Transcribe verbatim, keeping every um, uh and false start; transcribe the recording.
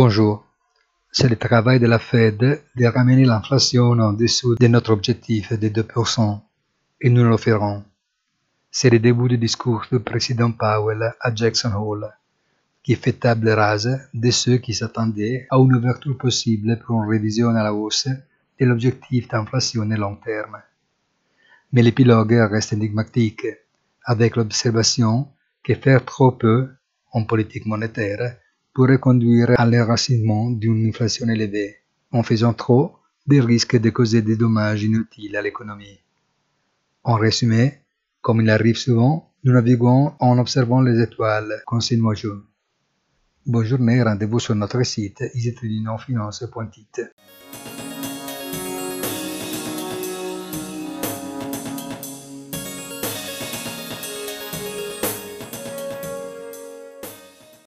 Bonjour. C'est le travail de la Fed de ramener l'inflation en dessous de notre objectif de deux pour cent, et nous le ferons. C'est le début du discours du président Powell à Jackson Hole, qui fait table rase de ceux qui s'attendaient à une ouverture possible pour une révision à la hausse de l'objectif d'inflation à long terme. Mais l'épilogue reste énigmatique, avec l'observation que faire trop peu en politique monétaire pourrait conduire à l'enracinement d'une inflation élevée, en faisant trop des risques de causer des dommages inutiles à l'économie. En résumé, comme il arrive souvent, nous naviguons en observant les étoiles, conseille-moi-je. Bonne journée, rendez-vous sur notre site isitudinofinance point it.